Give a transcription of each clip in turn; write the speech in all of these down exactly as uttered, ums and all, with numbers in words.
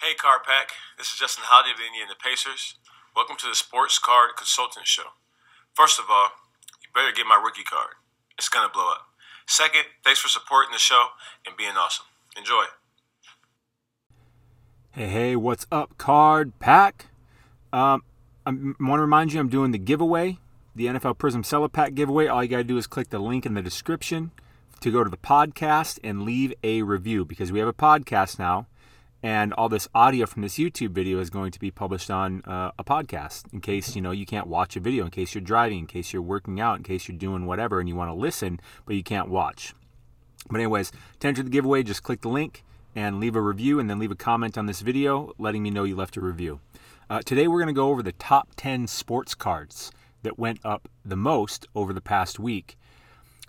Hey, Card Pack. This is Justin Holiday of the Indiana Pacers. Welcome to the Sports Card Consultant Show. First of all, you better get my rookie card. It's going to blow up. Second, thanks for supporting the show and being awesome. Enjoy. Hey, hey, what's up, Card Pack? Um, I want to remind you I'm doing the giveaway, the N F L Prism Seller Pack giveaway. All you got to do is click the link in the description to go to the podcast and leave a review because we have a podcast now. And all this audio from this YouTube video is going to be published on uh, a podcast in case, you know, you can't watch a video, in case you're driving, in case you're working out, in case you're doing whatever and you want to listen, but you can't watch. But anyways, to enter the giveaway, just click the link and leave a review and then leave a comment on this video letting me know you left a review. Uh, today, we're going to go over the top ten sports cards that went up the most over the past week.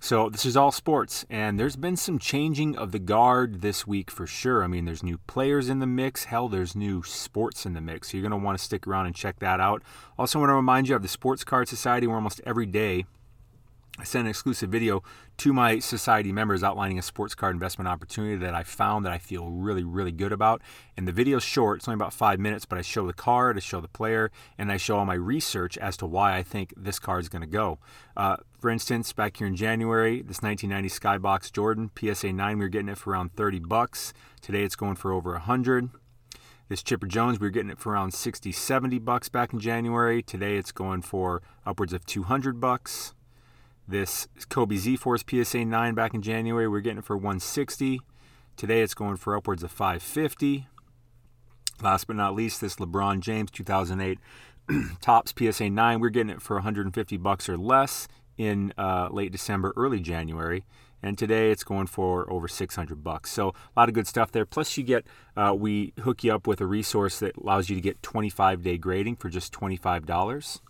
So this is all sports, and there's been some changing of the guard this week for sure. I mean, there's new players in the mix. Hell, there's new sports in the mix. So you're going to want to stick around and check that out. Also, I want to remind you of the Sports Card Society, where almost every day I send an exclusive video to my society members outlining a sports card investment opportunity that I found that I feel really, really good about. And the video's short. It's only about five minutes, but I show the card, I show the player, and I show all my research as to why I think this card is going to go. Uh, for instance, back here in January, this nineteen ninety Skybox Jordan, P S A nine, we were getting it for around thirty bucks. Today it's going for over one hundred. This Chipper Jones, we were getting it for around sixty, seventy bucks back in January. Today it's going for upwards of two hundred bucks. This Kobe Z-Force P S A nine back in January, we were getting it for one hundred sixty. Today it's going for upwards of five hundred fifty. Last but not least, this LeBron James two thousand eight Topps P S A nine, we were getting it for one hundred fifty bucks or less in uh, late December, early January. And today it's going for over six hundred bucks. So a lot of good stuff there. Plus you get, uh, we hook you up with a resource that allows you to get twenty-five day grading for just twenty-five dollars.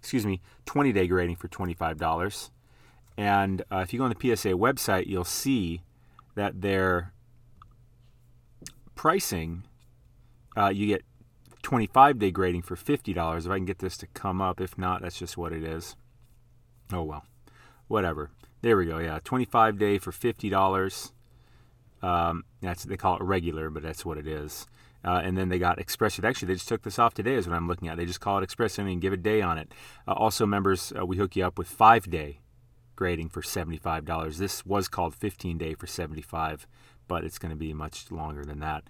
Excuse me, twenty day grading for twenty-five dollars. And uh, if you go on the P S A website, you'll see that their pricing, uh, you get twenty-five day grading for fifty dollars. If I can get this to come up, if not, that's just what it is. Oh, well, whatever. There we go. Yeah, twenty-five day for fifty dollars. Um, that's, they call it regular, but that's what it is. Uh, and then they got Expressive. Actually, they just took this off today is what I'm looking at. They just call it Expressive and give a day on it. Uh, also, members, uh, we hook you up with five day. Grading for seventy-five dollars. This was called fifteen day for seventy-five dollars, but it's going to be much longer than that.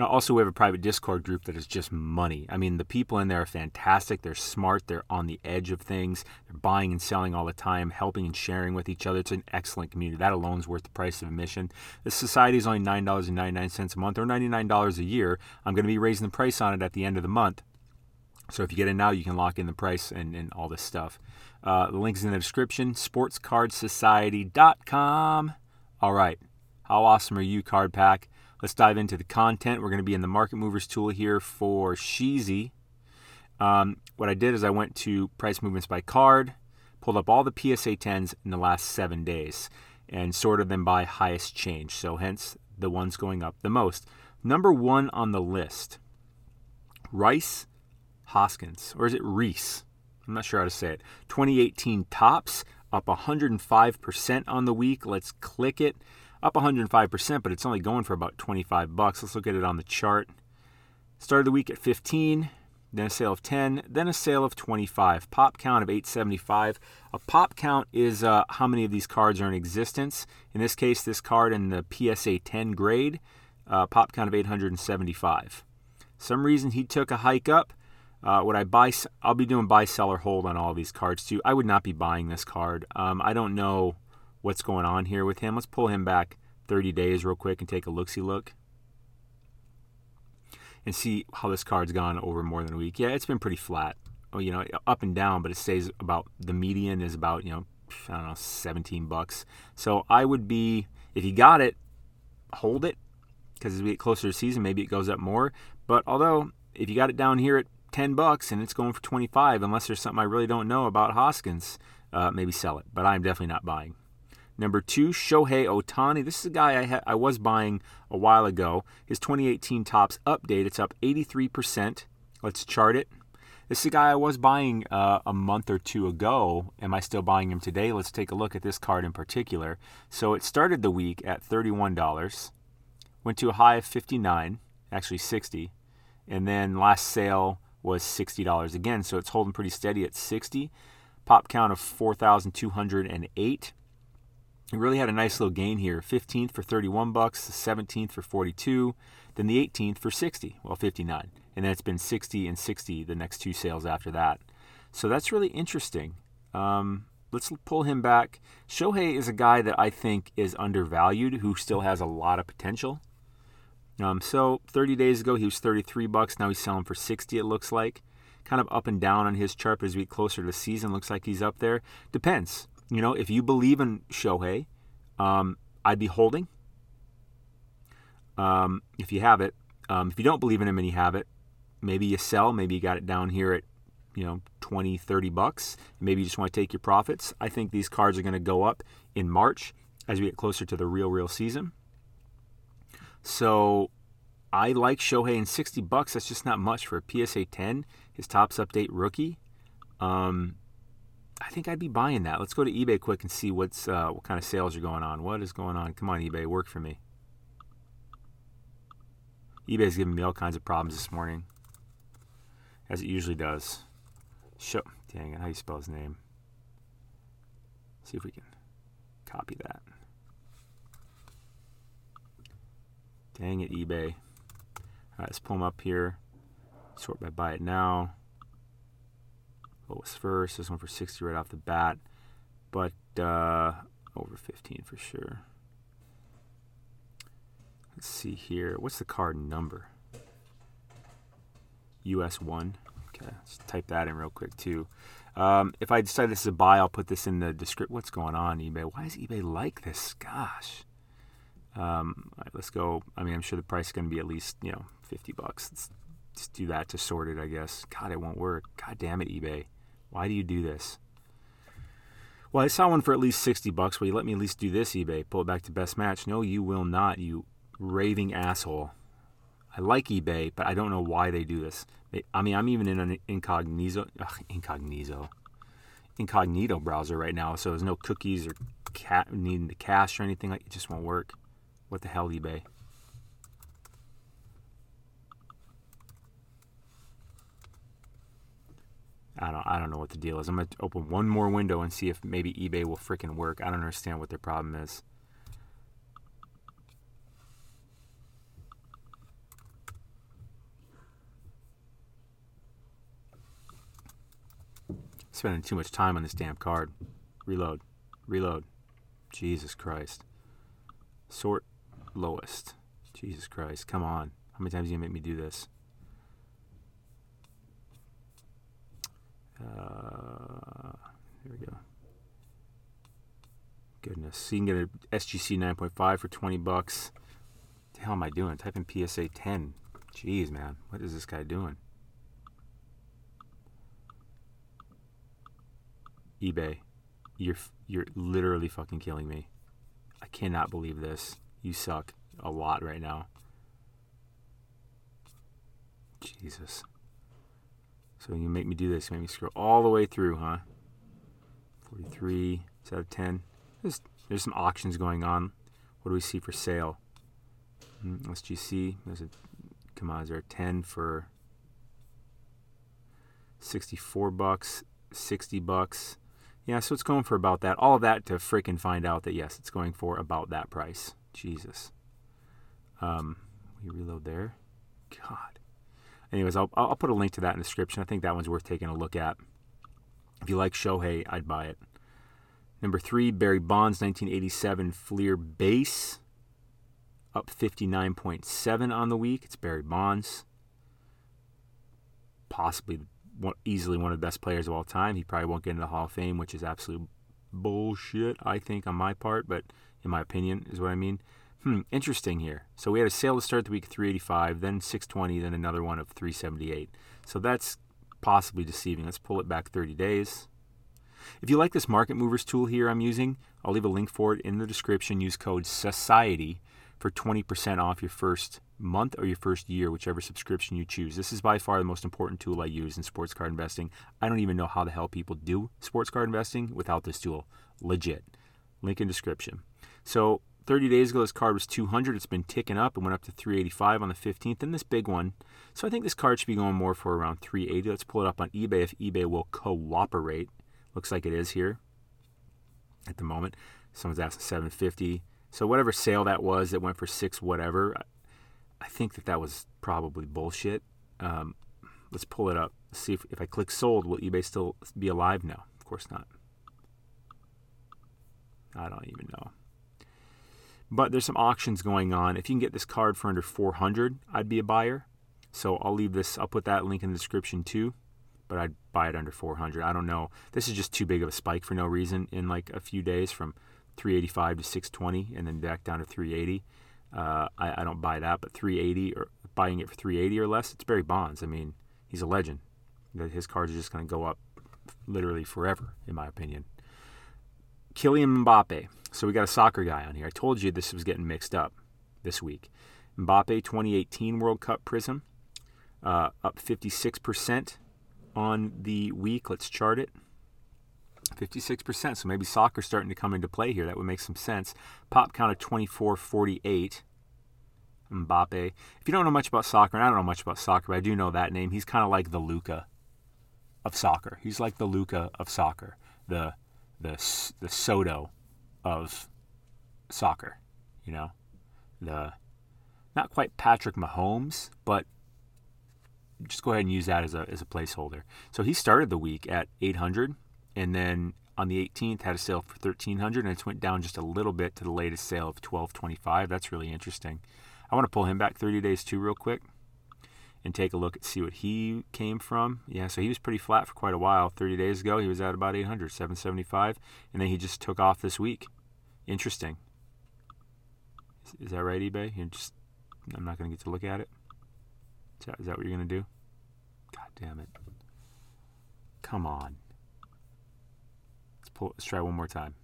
Also, we have a private Discord group that is just money. I mean, the people in there are fantastic. They're smart. They're on the edge of things. They're buying and selling all the time, helping and sharing with each other. It's an excellent community. That alone is worth the price of admission. This society is only nine dollars and ninety-nine cents a month or ninety-nine dollars a year. I'm going to be raising the price on it at the end of the month. So if you get in now, you can lock in the price and, and all this stuff. Uh, the link's in the description, sports card society dot com. All right. How awesome are you, Card Pack? Let's dive into the content. We're going to be in the Market Movers tool here for Sheezy. Um, what I did is I went to Price Movements by Card, pulled up all the P S A tens in the last seven days, and sorted them by highest change. So hence the ones going up the most. Number one on the list, Rhys Hoskins, or is it Rhys? I'm not sure how to say it. twenty eighteen Topps, up one hundred five percent on the week. Let's click it. Up one hundred five percent, but it's only going for about twenty-five bucks. Let's look at it on the chart. Started the week at fifteen, then a sale of ten, then a sale of twenty-five. Pop count of eight seventy-five. A pop count is uh, how many of these cards are in existence. In this case, this card in the P S A ten grade, uh, pop count of eight hundred seventy-five. Some reason he took a hike up. Uh, would I buy? I'll be doing buy, sell, or hold on all these cards too. I would not be buying this card. Um, I don't know what's going on here with him. Let's pull him back thirty days real quick and take a look-see look and see how this card's gone over more than a week. Yeah, it's been pretty flat. Oh, you know, up and down, but it stays about the median is about you know I don't know seventeen bucks. So I would be if you got it, hold it because as we get closer to season, maybe it goes up more. But although if you got it down here at ten bucks and it's going for twenty-five unless there's something I really don't know about Hoskins, uh, maybe sell it, but I'm definitely not buying. Number two, Shohei Ohtani. This is a guy I, ha- I was buying a while ago. His twenty eighteen Topps update, it's up eighty-three percent. Let's chart it. This is a guy I was buying uh, a month or two ago. Am I still buying him today? Let's take a look at this card in particular. So it started the week at thirty-one dollars, went to a high of fifty-nine, actually sixty, And then last sale was sixty dollars again, so it's holding pretty steady at sixty. Pop count of four thousand two hundred eight. It really had a nice little gain here. fifteenth for thirty-one bucks, seventeenth for forty-two, then the eighteenth for sixty, well fifty-nine. And then it's been sixty and sixty the next two sales after that. So that's really interesting. Um, let's pull him back. Shohei is a guy that I think is undervalued, who still has a lot of potential. Um, so thirty days ago, he was thirty-three bucks. Now he's selling for sixty, it looks like. Kind of up and down on his chart, but as we get closer to the season, looks like he's up there. Depends. You know, if you believe in Shohei, um, I'd be holding. Um, if you have it. Um, if you don't believe in him and you have it, maybe you sell. Maybe you got it down here at, you know, twenty, thirty bucks. Maybe you just want to take your profits. I think these cards are going to go up in March as we get closer to the real, real season. So I like Shohei, in sixty bucks. That's just not much for a P S A ten, his Topps update rookie. Um, I think I'd be buying that. Let's go to eBay quick and see what's uh, what kind of sales are going on. What is going on? Come on, eBay, work for me. eBay's giving me all kinds of problems this morning, as it usually does. Show, dang it, how do you spell his name? Let's see if we can copy that. Dang it, eBay. All right, let's pull him up here. Sort by buy it now. What was first? This one for sixty right off the bat, but uh, over fifteen for sure. Let's see here. What's the card number? U S one. Okay, let's type that in real quick too. Um, if I decide this is a buy, I'll put this in the description. What's going on, eBay? Why is eBay like this? Gosh. Um, all right, let's go. I mean, I'm sure the price is going to be at least, you know, fifty bucks. Let's, let's do that to sort it, I guess. God, it won't work. God damn it, eBay. Why do you do this? Well, I saw one for at least sixty bucks. Will you let me at least do this, eBay? Pull it back to best match. No, you will not, you raving asshole. I like eBay, but I don't know why they do this. I mean, I'm even in an incognito, ugh, incognito, incognito browser right now, so there's no cookies or cat needing to cache or anything. Like, it just won't work. What the hell, eBay? I don't. I don't know what the deal is. I'm gonna open one more window and see if maybe eBay will freaking work. I don't understand what their problem is. Spending too much time on this damn card. Reload. Reload. Jesus Christ. Sort lowest. Jesus Christ. Come on. How many times are you going to make me do this? Uh, there we go. Goodness. So you can get an S G C nine point five for twenty bucks. What the hell am I doing? Type in P S A ten. Jeez, man. What is this guy doing? eBay, you're you're literally fucking killing me. I cannot believe this. You suck a lot right now. Jesus. So you make me do this. You make me scroll all the way through, huh? forty-three out of ten. There's, there's some auctions going on. What do we see for sale? S G C. There's a, come on, is there a ten for sixty-four bucks, sixty bucks? Yeah, so it's going for about that. All of that to freaking find out that, yes, it's going for about that price. Jesus. Um, we reload there. God. Anyways, I'll I'll put a link to that in the description. I think that one's worth taking a look at. If you like Shohei, I'd buy it. Number three, Barry Bonds, nineteen eighty-seven Fleer base. Up fifty-nine point seven on the week. It's Barry Bonds. Possibly the easily one of the best players of all time. He probably won't get into the Hall of Fame, which is absolute bullshit, I think, on my part, but in my opinion is what I mean. Hmm, interesting here. So we had a sale to start the week at three eighty-five, then six twenty, then another one of three seventy-eight. So that's possibly deceiving. Let's pull it back thirty days. If you like this market movers tool here I'm using, I'll leave a link for it in the description. Use code SOCIETY for twenty percent off your first month or your first year, whichever subscription you choose. This is by far the most important tool I use in sports card investing. I don't even know how the hell people do sports card investing without this tool. Legit. Link in description. So thirty days ago, this card was two hundred. It's been ticking up. It went up to three eighty-five on the fifteenth, and this big one. So I think this card should be going more for around three eighty. Let's pull it up on eBay if eBay will cooperate. Looks like it is here at the moment. Someone's asking seven fifty. So whatever sale that was that went for six whatever, I think that that was probably bullshit. Um, let's pull it up. Let's see if, if I click sold, will eBay still be alive? No, of course not. I don't even know. But there's some auctions going on. If you can get this card for under four hundred, I'd be a buyer. So I'll leave this. I'll put that link in the description too. But I'd buy it under four hundred. I don't know. This is just too big of a spike for no reason in like a few days from three eighty-five to six twenty and then back down to three eighty. Uh, I, I don't buy that. But three eighty or buying it for three eighty or less, it's Barry Bonds. I mean, he's a legend. His cards are just going to go up literally forever, in my opinion. Kylian Mbappé. So we got a soccer guy on here. I told you this was getting mixed up this week. Mbappé twenty eighteen World Cup Prism, uh, up fifty-six percent on the week. Let's chart it. fifty-six percent. So maybe soccer's starting to come into play here. That would make some sense. Pop count of twenty-four forty-eight. Mbappé. If you don't know much about soccer, and I don't know much about soccer, but I do know that name, he's kind of like the Luka of soccer. He's like the Luka of soccer. The the the Soto of soccer, you know, the not quite Patrick Mahomes, but just go ahead and use that as a as a placeholder. So he started the week at eight hundred, and then on the eighteenth had a sale for thirteen hundred, and it went down just a little bit to the latest sale of twelve twenty-five. That's really interesting. I want to pull him back thirty days too real quick and take a look and see what he came from. Yeah, so he was pretty flat for quite a while. thirty days ago, he was at about eight hundred, seven seventy-five, and then he just took off this week. Interesting. Is, is that right, eBay? You're just, I'm not going to get to look at it. Is that, is that what you're going to do? God damn it. Come on. Let's pull. Let's try one more time.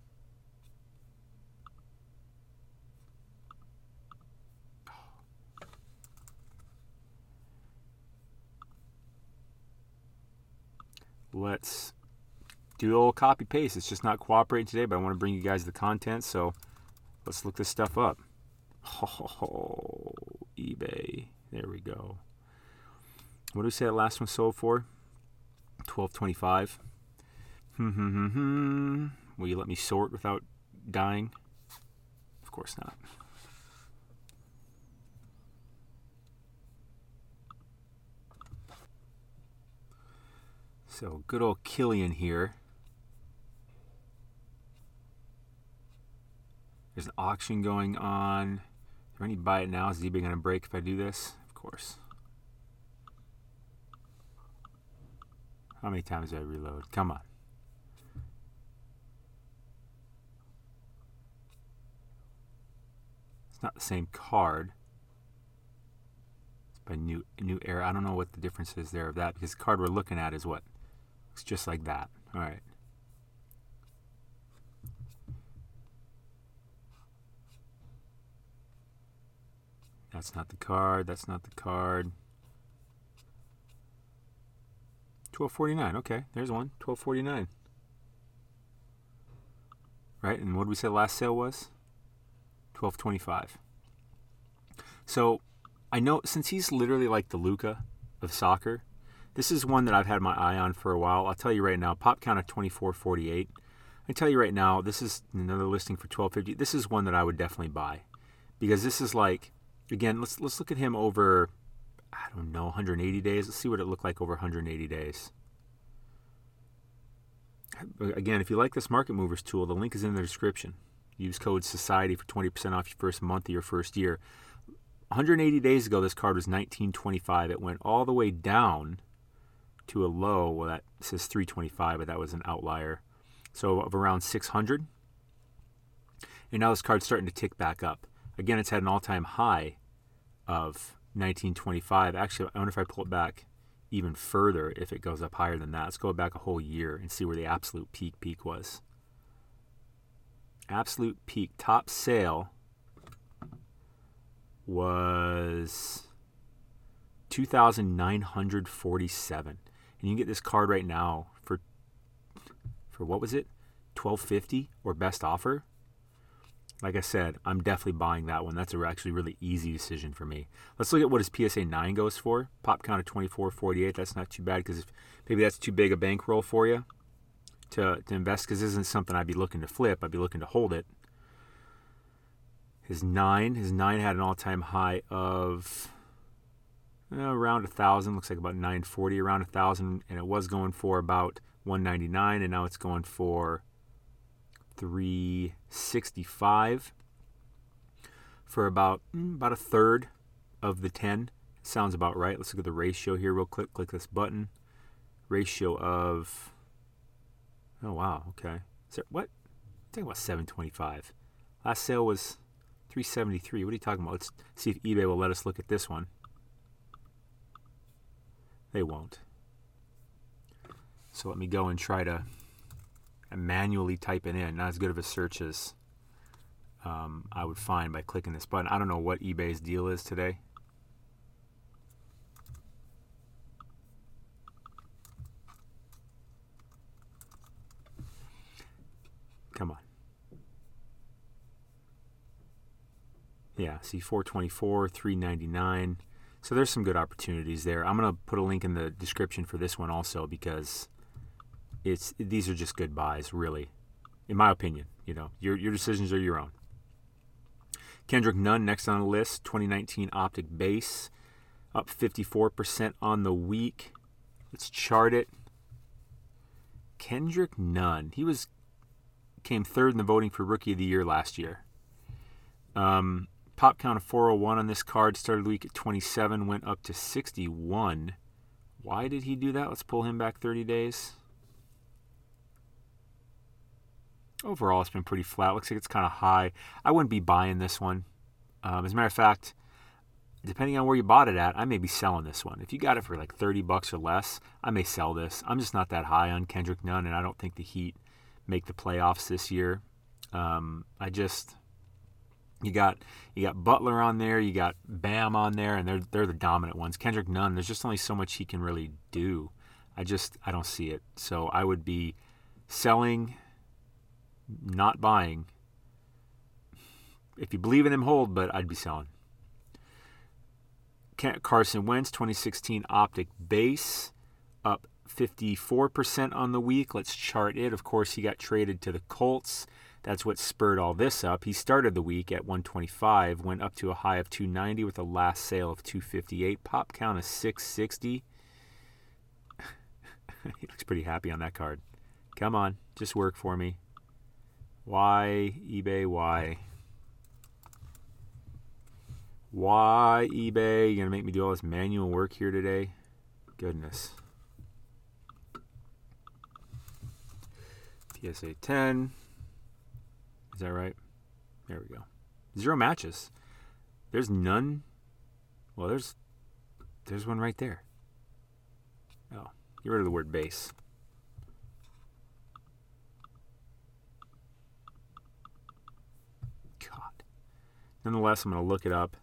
Let's do a little copy paste. It's just not cooperating today, but I want to bring you guys the content, so let's look this stuff up. Oh, eBay. There we go. What did we say that last one sold for? twelve twenty-five. Hmm, hmm, hmm, hmm. Will you let me sort without dying? Of course not. So, good old Killian here. There's an auction going on. Is there any buy it now? Is eBay going to break if I do this? Of course. How many times did I reload? Come on. It's not the same card. It's by new, new era. I don't know what the difference is there of that, because the card we're looking at is what? It's just like that. All right. That's not the card. That's not the card. twelve forty-nine. Okay, there's one. twelve forty-nine. Right, and what did we say last sale was? twelve twenty-five. So, I know, since he's literally like the Luka of soccer, this is one that I've had my eye on for a while. I'll tell you right now, pop count of twenty-four forty-eight. I tell you right now, this is another listing for twelve fifty. This is one that I would definitely buy, because this is like, again, let's let's look at him over, I don't know, one hundred eighty days. Let's see what it looked like over one hundred eighty days. Again, if you like this Market Movers tool, the link is in the description. Use code SOCIETY for twenty percent off your first month of your first year. one hundred eighty days ago, this card was nineteen twenty-five. It went all the way down to a low, well, that says three twenty-five, but that was an outlier, so of around six hundred, and now this card's starting to tick back up again. It's had an all-time high of nineteen twenty-five. Actually, I wonder if I pull it back even further, if it goes up higher than that. Let's go back a whole year and see where the absolute peak peak was. Absolute peak top sale was two thousand nine hundred forty-seven, and you can get this card right now for for what was it, twelve fifty or best offer. Like I said, I'm definitely buying that one. That's a actually really easy decision for me. Let's look at what his P S A nine goes for. Pop count of twenty-four forty-eight. That's not too bad because maybe that's too big a bankroll for you to, to invest, because this isn't something I'd be looking to flip. I'd be looking to hold it. His nine. His nine had an all-time high of uh, around one thousand. Looks like about nine forty, around one thousand. And it was going for about one ninety-nine, and now it's going for three sixty-five, for about about a third of the ten. Sounds about right. Let's look at the ratio here real quick. Click this button. Ratio of, oh wow, okay. Is there, what? I'm talking about seven twenty-five. Last sale was three seventy-three. What are you talking about? Let's see if eBay will let us look at this one. They won't. So let me go and try to manually type it in. Not as good of a search as um, I would find by clicking this button. I don't know what eBay's deal is today. Come on. Yeah, see, four twenty-four, three ninety-nine. So there's some good opportunities there. I'm going to put a link in the description for this one also, because It's these are just good buys, really, in my opinion. You know, your your decisions are your own. Kendrick Nunn next on the list, twenty nineteen Optic base, up fifty-four percent on the week. Let's chart it. Kendrick Nunn, he was came third in the voting for Rookie of the Year last year. Um, pop count of four oh one on this card. Started the week at twenty-seven, went up to sixty-one. Why did he do that? Let's pull him back thirty days. Overall, it's been pretty flat. Looks like it's kind of high. I wouldn't be buying this one. Um, as a matter of fact, depending on where you bought it at, I may be selling this one. If you got it for like thirty bucks or less, I may sell this. I'm just not that high on Kendrick Nunn, and I don't think the Heat make the playoffs this year. Um, I just you got you got Butler on there, you got Bam on there, and they're they're the dominant ones. Kendrick Nunn, there's just only so much he can really do. I just I don't see it. So I would be selling, not buying. If you believe in him, hold, but I'd be selling. Carson Wentz, twenty sixteen Optic base, up fifty-four percent on the week. Let's chart it. Of course, he got traded to the Colts. That's what spurred all this up. He started the week at one twenty-five, went up to a high of two ninety with a last sale of two fifty-eight. Pop count is six sixty. He looks pretty happy on that card. Come on, just work for me. Why, eBay, why? Why, eBay? You're going to make me do all this manual work here today? Goodness. P S A ten. Is that right? There we go. Zero matches. There's none. Well, there's there's one right there. Oh, get rid of the word base. Nonetheless, I'm going to look it up.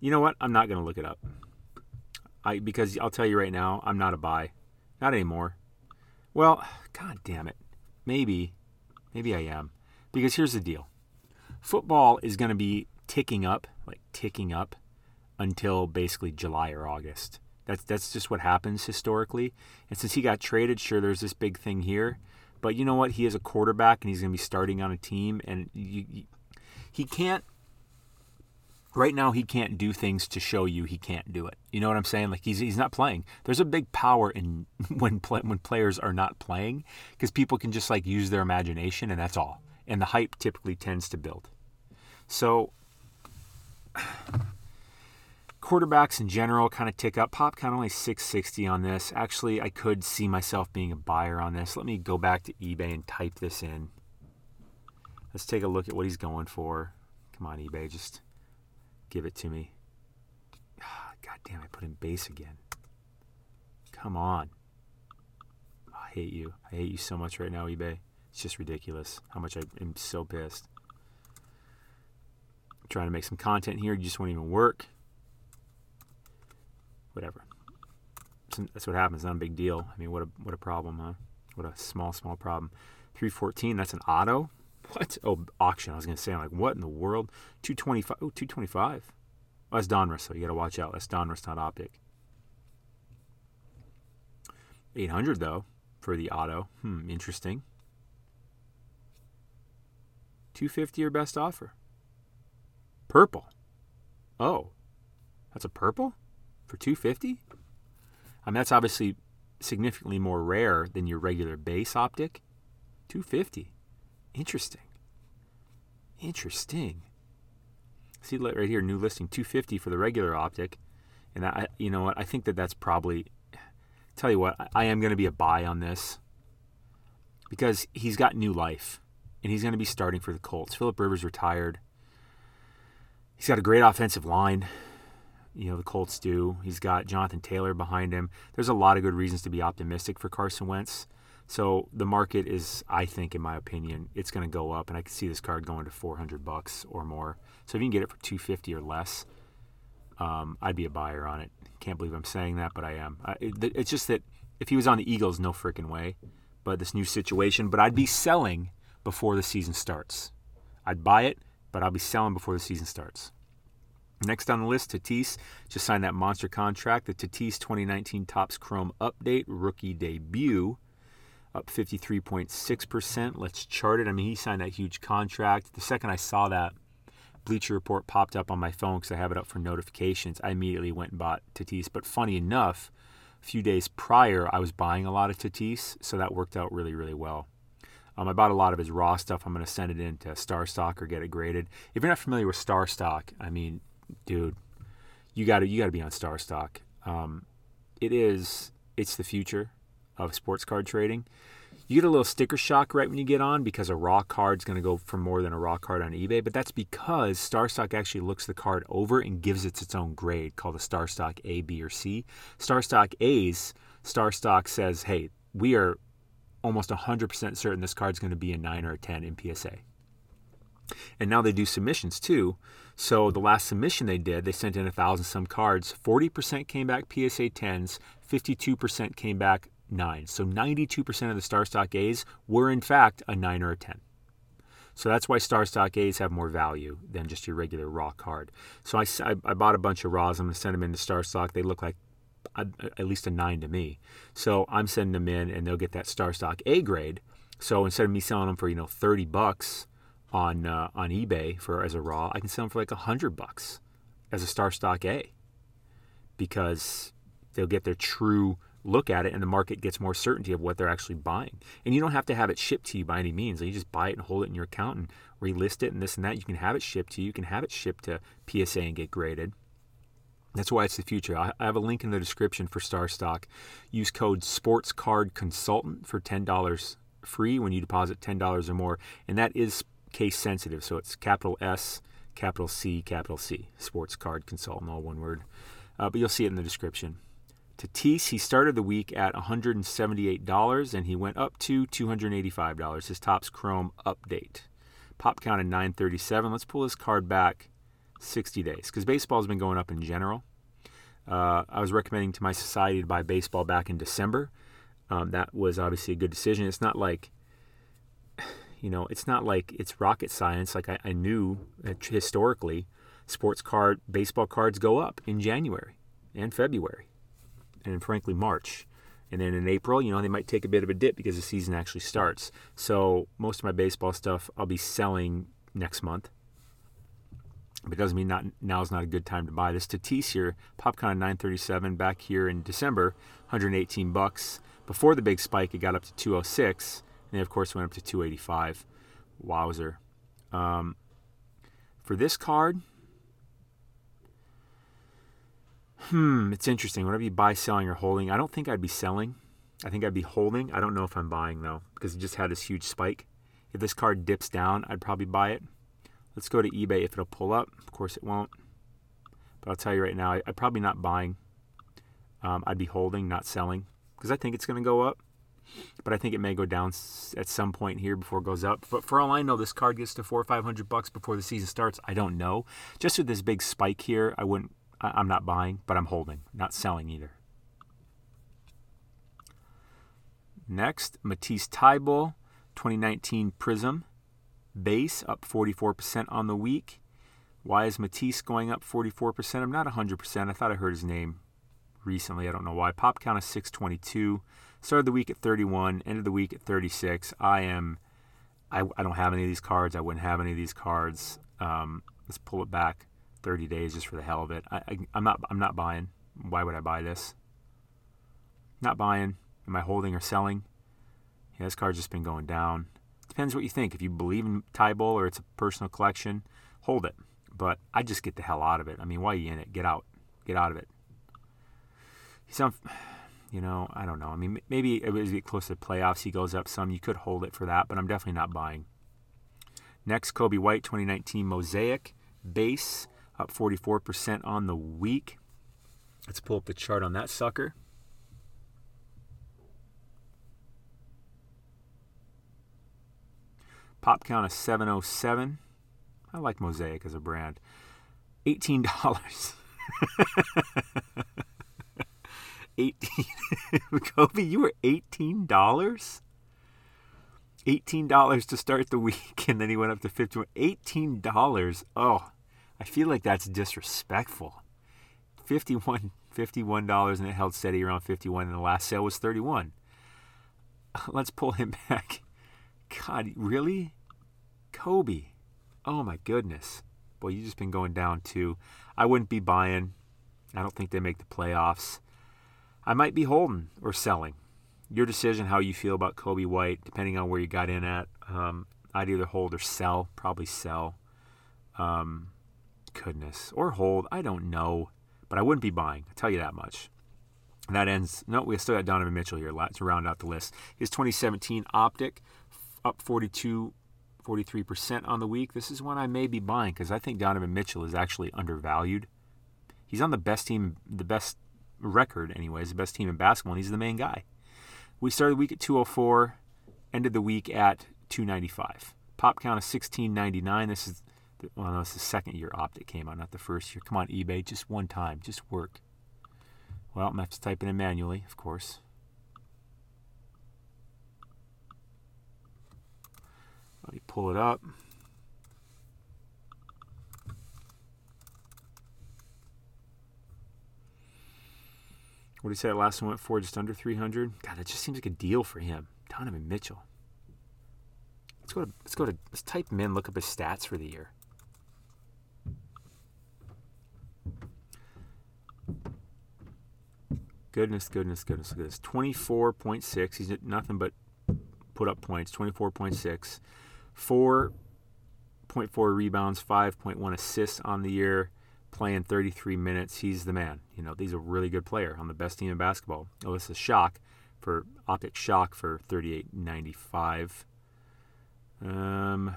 You know what? I'm not going to look it up. I because I'll tell you right now, I'm not a buy. Not anymore. Well, god damn it. Maybe. Maybe I am. Because here's the deal. Football is going to be ticking up, like ticking up, until basically July or August. That's, that's just what happens historically. And since he got traded, sure, there's this big thing here. But you know what? He is a quarterback, and he's going to be starting on a team. And you... you He can't, right now he can't do things to show you he can't do it. You know what I'm saying? Like he's he's not playing. There's a big power in when play, when players are not playing, because people can just like use their imagination and that's all. And the hype typically tends to build. So quarterbacks in general kind of tick up. Pop count only six sixty on this. Actually, I could see myself being a buyer on this. Let me go back to eBay and type this in. Let's take a look at what he's going for. Come on, eBay, just give it to me. God damn, I put in base again. Come on. I hate you. I hate you so much right now, eBay. It's just ridiculous how much I am so pissed. I'm trying to make some content here. You just won't even work. Whatever. That's what happens. Not a big deal. I mean, what a what a problem, huh? What a small, small problem. three fourteen, that's an auto. What? Oh, auction. I was going to say, I'm like, what in the world? two twenty-five Oh, two twenty-five Oh, that's Donruss, so you got to watch out. That's Donruss, not Optic. eight hundred though, for the auto. Hmm, interesting. two fifty or best offer. Purple. Oh, that's a purple for two fifty I mean, that's obviously significantly more rare than your regular base Optic. two fifty Interesting. Interesting. See right here, new listing, two fifty for the regular Optic. And I, you know what? I think that that's probably, tell you what, I, I am going to be a buy on this because he's got new life and he's going to be starting for the Colts. Phillip Rivers retired. He's got a great offensive line. You know, the Colts do. He's got Jonathan Taylor behind him. There's a lot of good reasons to be optimistic for Carson Wentz. So the market is, I think, in my opinion, it's going to go up, and I can see this card going to four hundred bucks or more. So if you can get it for two fifty or less, um, I'd be a buyer on it. Can't believe I'm saying that, but I am. I, it, it's just that if he was on the Eagles, no freaking way. But this new situation, but I'd be selling before the season starts. I'd buy it, but I'll be selling before the season starts. Next on the list, Tatis. Just signed that monster contract. The Tatis twenty nineteen Topps Chrome Update rookie debut. Up fifty-three point six percent. Let's chart it. I mean, he signed that huge contract. The second I saw that, Bleacher Report popped up on my phone because I have it up for notifications. I immediately went and bought Tatis. But funny enough, a few days prior, I was buying a lot of Tatis, so that worked out really, really well. Um, I bought a lot of his raw stuff. I'm going to send it into StarStock or get it graded. If you're not familiar with StarStock, I mean, dude, you got to you got to be on StarStock. Um, it is it's the future of sports card trading. You get a little sticker shock right when you get on because a raw card's going to go for more than a raw card on eBay, but that's because StarStock actually looks the card over and gives it its own grade called a StarStock A, B, or C. StarStock A's, StarStock says, hey, we are almost one hundred percent certain this card's going to be a nine or a ten in P S A. And now they do submissions too. So the last submission they did, they sent in a thousand some cards. forty percent came back P S A tens, fifty-two percent came back nines. So ninety-two percent of the StarStock A's were in fact a nine or a ten. So that's why StarStock A's have more value than just your regular raw card. So I, I, I bought a bunch of raws. I'm going to send them into StarStock. They look like at least a nine to me. So I'm sending them in and they'll get that StarStock A grade. So instead of me selling them for, you know, thirty bucks on uh, on eBay for as a raw, I can sell them for like one hundred bucks as a StarStock A because they'll get their true look at it and the market gets more certainty of what they're actually buying. And you don't have to have it shipped to you by any means. You just buy it and hold it in your account and relist it and this and that. You can have it shipped to you. You can have it shipped to P S A and get graded. That's why it's the future. I have a link in the description for StarStock. Use code Sports Card Consultant for ten dollars free when you deposit ten dollars or more. And that is case sensitive. So it's capital S, capital C, capital C. Sports Card Consultant, all one word. Uh, but you'll see it in the description. Tatis, he started the week at one hundred seventy-eight dollars and he went up to two hundred eighty-five dollars. His Topps Chrome update. Pop count at nine thirty-seven. Let's pull this card back sixty days because baseball has been going up in general. Uh, I was recommending to my society to buy baseball back in December. Um, that was obviously a good decision. It's not like, you know, it's not like it's rocket science. Like I, I knew uh, historically, sports card, baseball cards go up in January and February and frankly March. And then in April, you know, they might take a bit of a dip because the season actually starts. So most of my baseball stuff I'll be selling next month. But it doesn't mean not now's not a good time to buy this. Tatis here, PopCon nine thirty-seven back here in December, one hundred eighteen bucks. Before the big spike, it got up to two oh six, and then of course went up to two eighty-five. Wowzer! Um, for this card, hmm, it's interesting. Whenever you buy, selling, or holding, I don't think I'd be selling. I think I'd be holding. I don't know if I'm buying though, because it just had this huge spike. If this card dips down, I'd probably buy it. Let's go to eBay if it'll pull up. Of course it won't. But I'll tell you right now, I, I'm probably not buying. Um, I'd be holding, not selling. Because I think it's going to go up. But I think it may go down at some point here before it goes up. But for all I know, this card gets to four or five hundred bucks before the season starts. I don't know. Just with this big spike here, I wouldn't. I, I'm not buying, but I'm holding. Not selling either. Next, Matisse Thybulle, twenty nineteen Prism. base up forty-four percent on the week. Why is Matisse going up forty-four percent? I'm not one hundred percent. I thought I heard his name recently. I don't know why. Pop count is six twenty-two. Started the week at thirty-one. Ended the week at thirty-six. I am. I, I don't have any of these cards. I wouldn't have any of these cards. Um, let's pull it back thirty days just for the hell of it. I, I, I'm not. I'm not buying. Why would I buy this? Not buying. Am I holding or selling? Yeah, this card's just been going down. Depends what you think. If you believe in Thybulle or it's a personal collection, hold it. But I just get the hell out of it. I mean, why are you in it? Get out. Get out of it. He's on, you know, I don't know. I mean, maybe it was close to the playoffs. He goes up some. You could hold it for that, but I'm definitely not buying. Next, Kobe White, twenty nineteen Mosaic base, up forty-four percent on the week. Let's pull up the chart on that sucker. Pop count is seven oh seven. I like Mosaic as a brand. eighteen dollars. eighteen. Kobe, you were eighteen dollars? eighteen dollars to start the week, and then he went up to fifty-one. eighteen dollars. Oh, I feel like that's disrespectful. fifty-one dollars, fifty-one dollars, and it held steady around fifty-one, and the last sale was thirty-one. Let's pull him back. God, really? Kobe. Oh, my goodness. Boy, you've just been going down, too. I wouldn't be buying. I don't think they make the playoffs. I might be holding or selling. Your decision how you feel about Kobe White, depending on where you got in at. Um, I'd either hold or sell. Probably sell. Um, goodness. Or hold. I don't know. But I wouldn't be buying. I'll tell you that much. And that ends. No, we still got Donovan Mitchell here to round out the list. His twenty seventeen Optic. Up forty-two, forty-three percent on the week. This is one I may be buying because I think Donovan Mitchell is actually undervalued. He's on the best team, the best record anyways, the best team in basketball, and he's the main guy. We started the week at two oh four, ended the week at two ninety-five. Pop count is sixteen ninety-nine. This is, the, well, no, this is the second year Optic came out, not the first year. Come on, eBay, just one time, just work. Well, I'm going to have to type it in manually, of course. Let me pull it up. What did he say? The last one went for just under three hundred. God, that just seems like a deal for him. Donovan Mitchell. Let's go to let's go to let's type him in, look up his stats for the year. Goodness, goodness, goodness, look at this. twenty-four point six. He's nothing but put up points. Twenty-four point six. four point four rebounds, five point one assists on the year, playing thirty-three minutes. He's the man. You know, he's a really good player on the best team in basketball. Oh, this is Shock for Optic Shock for thirty-eight ninety-five. Um,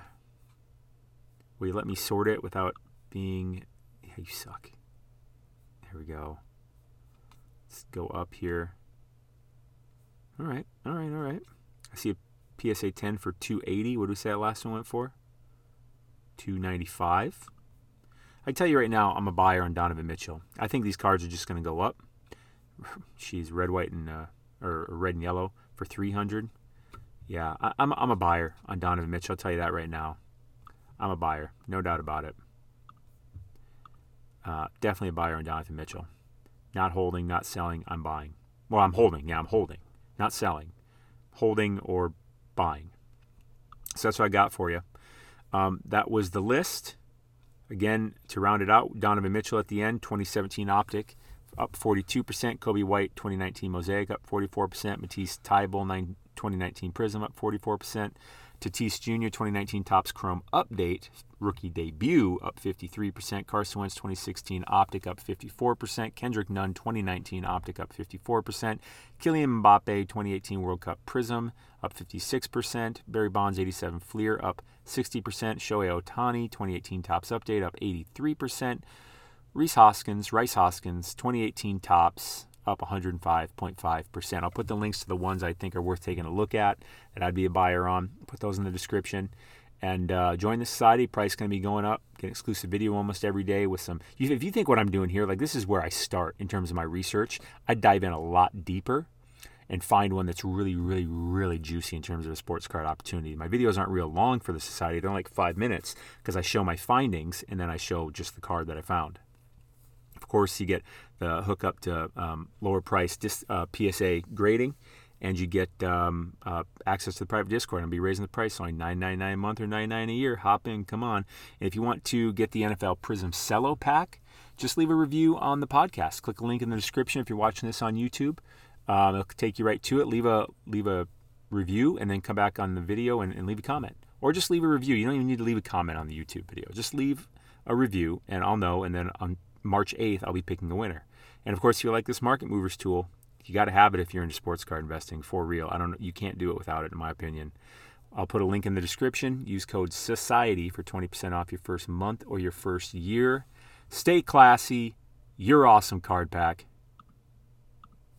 will you let me sort it without being... Yeah, you suck. There we go. Let's go up here. All right, all right, all right. I see a P S A ten for two eighty. What did we say that last one went for? two ninety-five. I tell you right now, I'm a buyer on Donovan Mitchell. I think these cards are just going to go up. She's red, white, and uh, or red and yellow for three hundred. Yeah, I, I'm I'm a buyer on Donovan Mitchell. I'll tell you that right now. I'm a buyer, no doubt about it. Uh, definitely a buyer on Donovan Mitchell. Not holding, not selling. I'm buying. Well, I'm holding. Yeah, I'm holding. Not selling. Holding or buying. So that's what I got for you. Um, that was the list. Again, to round it out, Donovan Mitchell at the end, twenty seventeen Optic, up forty-two percent. Kobe White, twenty nineteen Mosaic, up forty-four percent. Matisse Thybulle, twenty nineteen Prism, up forty-four percent. Tatis Junior, twenty nineteen Topps Chrome Update, rookie debut, up fifty-three percent. Carson Wentz, twenty sixteen Optic, up fifty-four percent. Kendrick Nunn, twenty nineteen Optic, up fifty-four percent. Kylian Mbappé, twenty eighteen World Cup Prism, up fifty-six percent. Barry Bonds, eighty-seven Fleer, up sixty percent. Shohei Ohtani, twenty eighteen Topps Update, up eighty-three percent. Rhys Hoskins, Rhys Hoskins, twenty eighteen Topps, up one hundred five point five percent. I'll put the links to the ones I think are worth taking a look at that I'd be a buyer on. Put those in the description. And uh, join the society. Price going to be going up. Get exclusive video almost every day with some... If you think what I'm doing here, like this is where I start in terms of my research. I dive in a lot deeper. and find one that's really, really, really juicy in terms of a sports card opportunity. My videos aren't real long for the Society. They're like five minutes because I show my findings and then I show just the card that I found. Of course, you get the hookup to um, lower price dis- uh, P S A grading, and you get um, uh, access to the private Discord. I'll be raising the price only nine ninety-nine a month or nine ninety-nine a year. Hop in, come on. And if you want to get the N F L Prism Seller Pack, just leave a review on the podcast. Click the link in the description if you're watching this on YouTube. Um, it'll take you right to it. Leave a leave a review and then come back on the video and, and leave a comment. Or just leave a review. You don't even need to leave a comment on the YouTube video. Just leave a review and I'll know. And then on March eighth, I'll be picking a winner. And of course, if you like this Market Movers tool, you got to have it if you're into sports card investing, for real. I don't. You can't do it without it, in my opinion. I'll put a link in the description. Use code SOCIETY for twenty percent off your first month or your first year. Stay classy. Your awesome card pack.